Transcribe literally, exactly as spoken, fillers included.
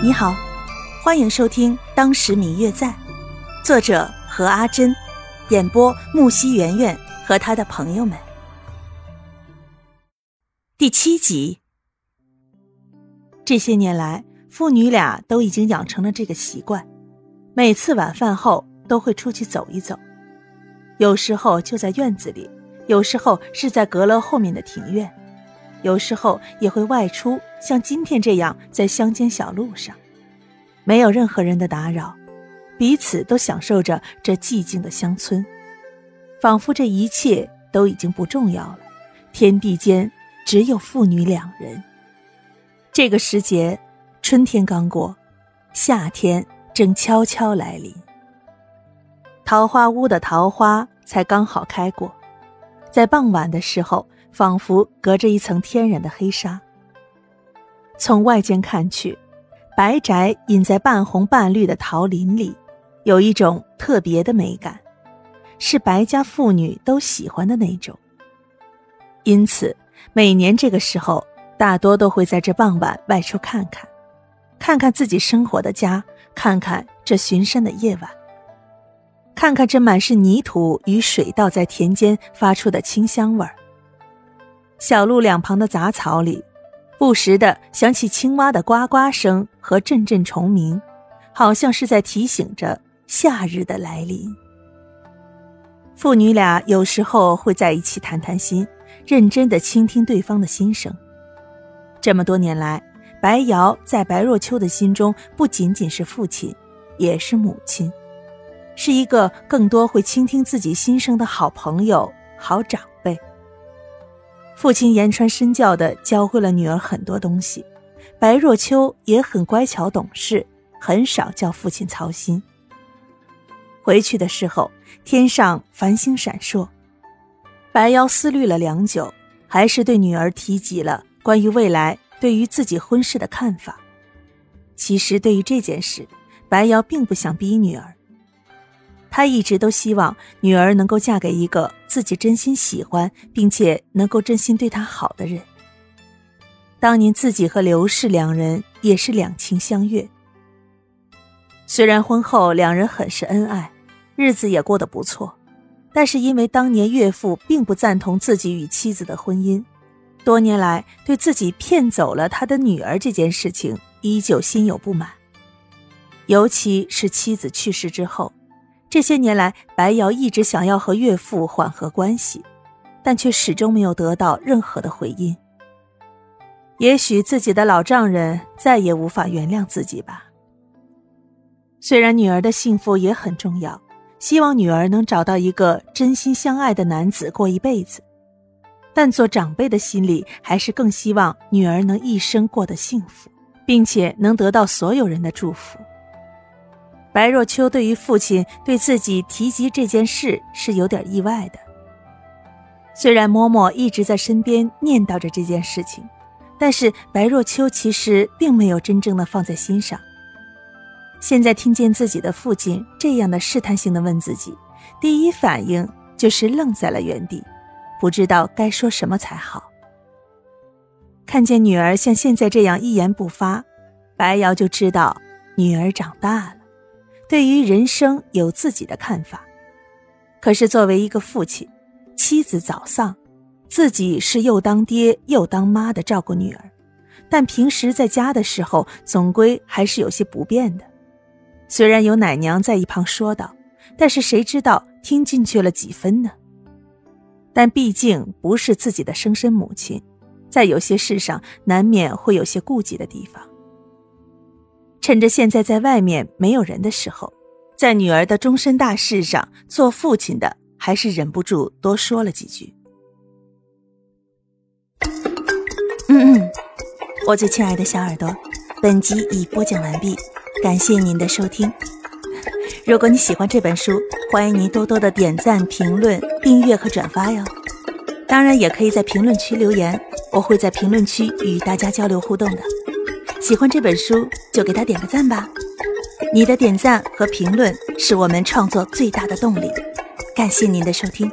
你好，欢迎收听《当时明月在》，作者何阿珍，演播木西圆圆和他的朋友们。第七集。这些年来，父女俩都已经养成了这个习惯，每次晚饭后都会出去走一走，有时候就在院子里，有时候是在阁楼后面的庭院，有时候也会外出，像今天这样在乡间小路上，没有任何人的打扰，彼此都享受着这寂静的乡村，仿佛这一切都已经不重要了，天地间只有父女两人。这个时节，春天刚过，夏天正悄悄来临。桃花坞的桃花才刚好开过，在傍晚的时候仿佛隔着一层天然的黑纱，从外间看去，白宅隐在半红半绿的桃林里，有一种特别的美感，是白家妇女都喜欢的那种。因此每年这个时候，大多都会在这傍晚外出看看，看看自己生活的家，看看这巡山的夜晚，看看这满是泥土与水稻在田间发出的清香味儿。小路两旁的杂草里，不时地响起青蛙的呱呱声和阵阵虫鸣，好像是在提醒着夏日的来临。父女俩有时候会在一起谈谈心，认真地倾听对方的心声。这么多年来，白瑶在白若秋的心中不仅仅是父亲，也是母亲，是一个更多会倾听自己心声的好朋友、好长辈。父亲言传身教地教会了女儿很多东西，白若秋也很乖巧懂事，很少叫父亲操心。回去的时候，天上繁星闪烁，白瑶思虑了良久，还是对女儿提及了关于未来对于自己婚事的看法。其实对于这件事，白瑶并不想逼女儿，她一直都希望女儿能够嫁给一个自己真心喜欢并且能够真心对她好的人。当年自己和刘氏两人也是两情相悦，虽然婚后两人很是恩爱，日子也过得不错，但是因为当年岳父并不赞同自己与妻子的婚姻，多年来对自己骗走了他的女儿这件事情依旧心有不满。尤其是妻子去世之后，这些年来白瑶一直想要和岳父缓和关系，但却始终没有得到任何的回音。也许自己的老丈人再也无法原谅自己吧。虽然女儿的幸福也很重要，希望女儿能找到一个真心相爱的男子过一辈子，但做长辈的心里还是更希望女儿能一生过得幸福，并且能得到所有人的祝福。白若秋对于父亲对自己提及这件事是有点意外的，虽然嬷嬷一直在身边念叨着这件事情，但是白若秋其实并没有真正的放在心上。现在听见自己的父亲这样的试探性的问自己，第一反应就是愣在了原地，不知道该说什么才好。看见女儿像现在这样一言不发，白瑶就知道女儿长大了，对于人生有自己的看法。可是作为一个父亲，妻子早丧，自己是又当爹又当妈的照顾女儿，但平时在家的时候总归还是有些不便的。虽然有奶娘在一旁说道，但是谁知道听进去了几分呢？但毕竟不是自己的生身母亲，在有些事上难免会有些顾忌的地方。趁着现在在外面没有人的时候，在女儿的终身大事上，做父亲的还是忍不住多说了几句。嗯嗯，我最亲爱的小耳朵，本集已播讲完毕，感谢您的收听。如果你喜欢这本书，欢迎您多多的点赞、评论、订阅和转发哟。当然也可以在评论区留言，我会在评论区与大家交流互动的。喜欢这本书就给它点个赞吧，你的点赞和评论是我们创作最大的动力。感谢您的收听。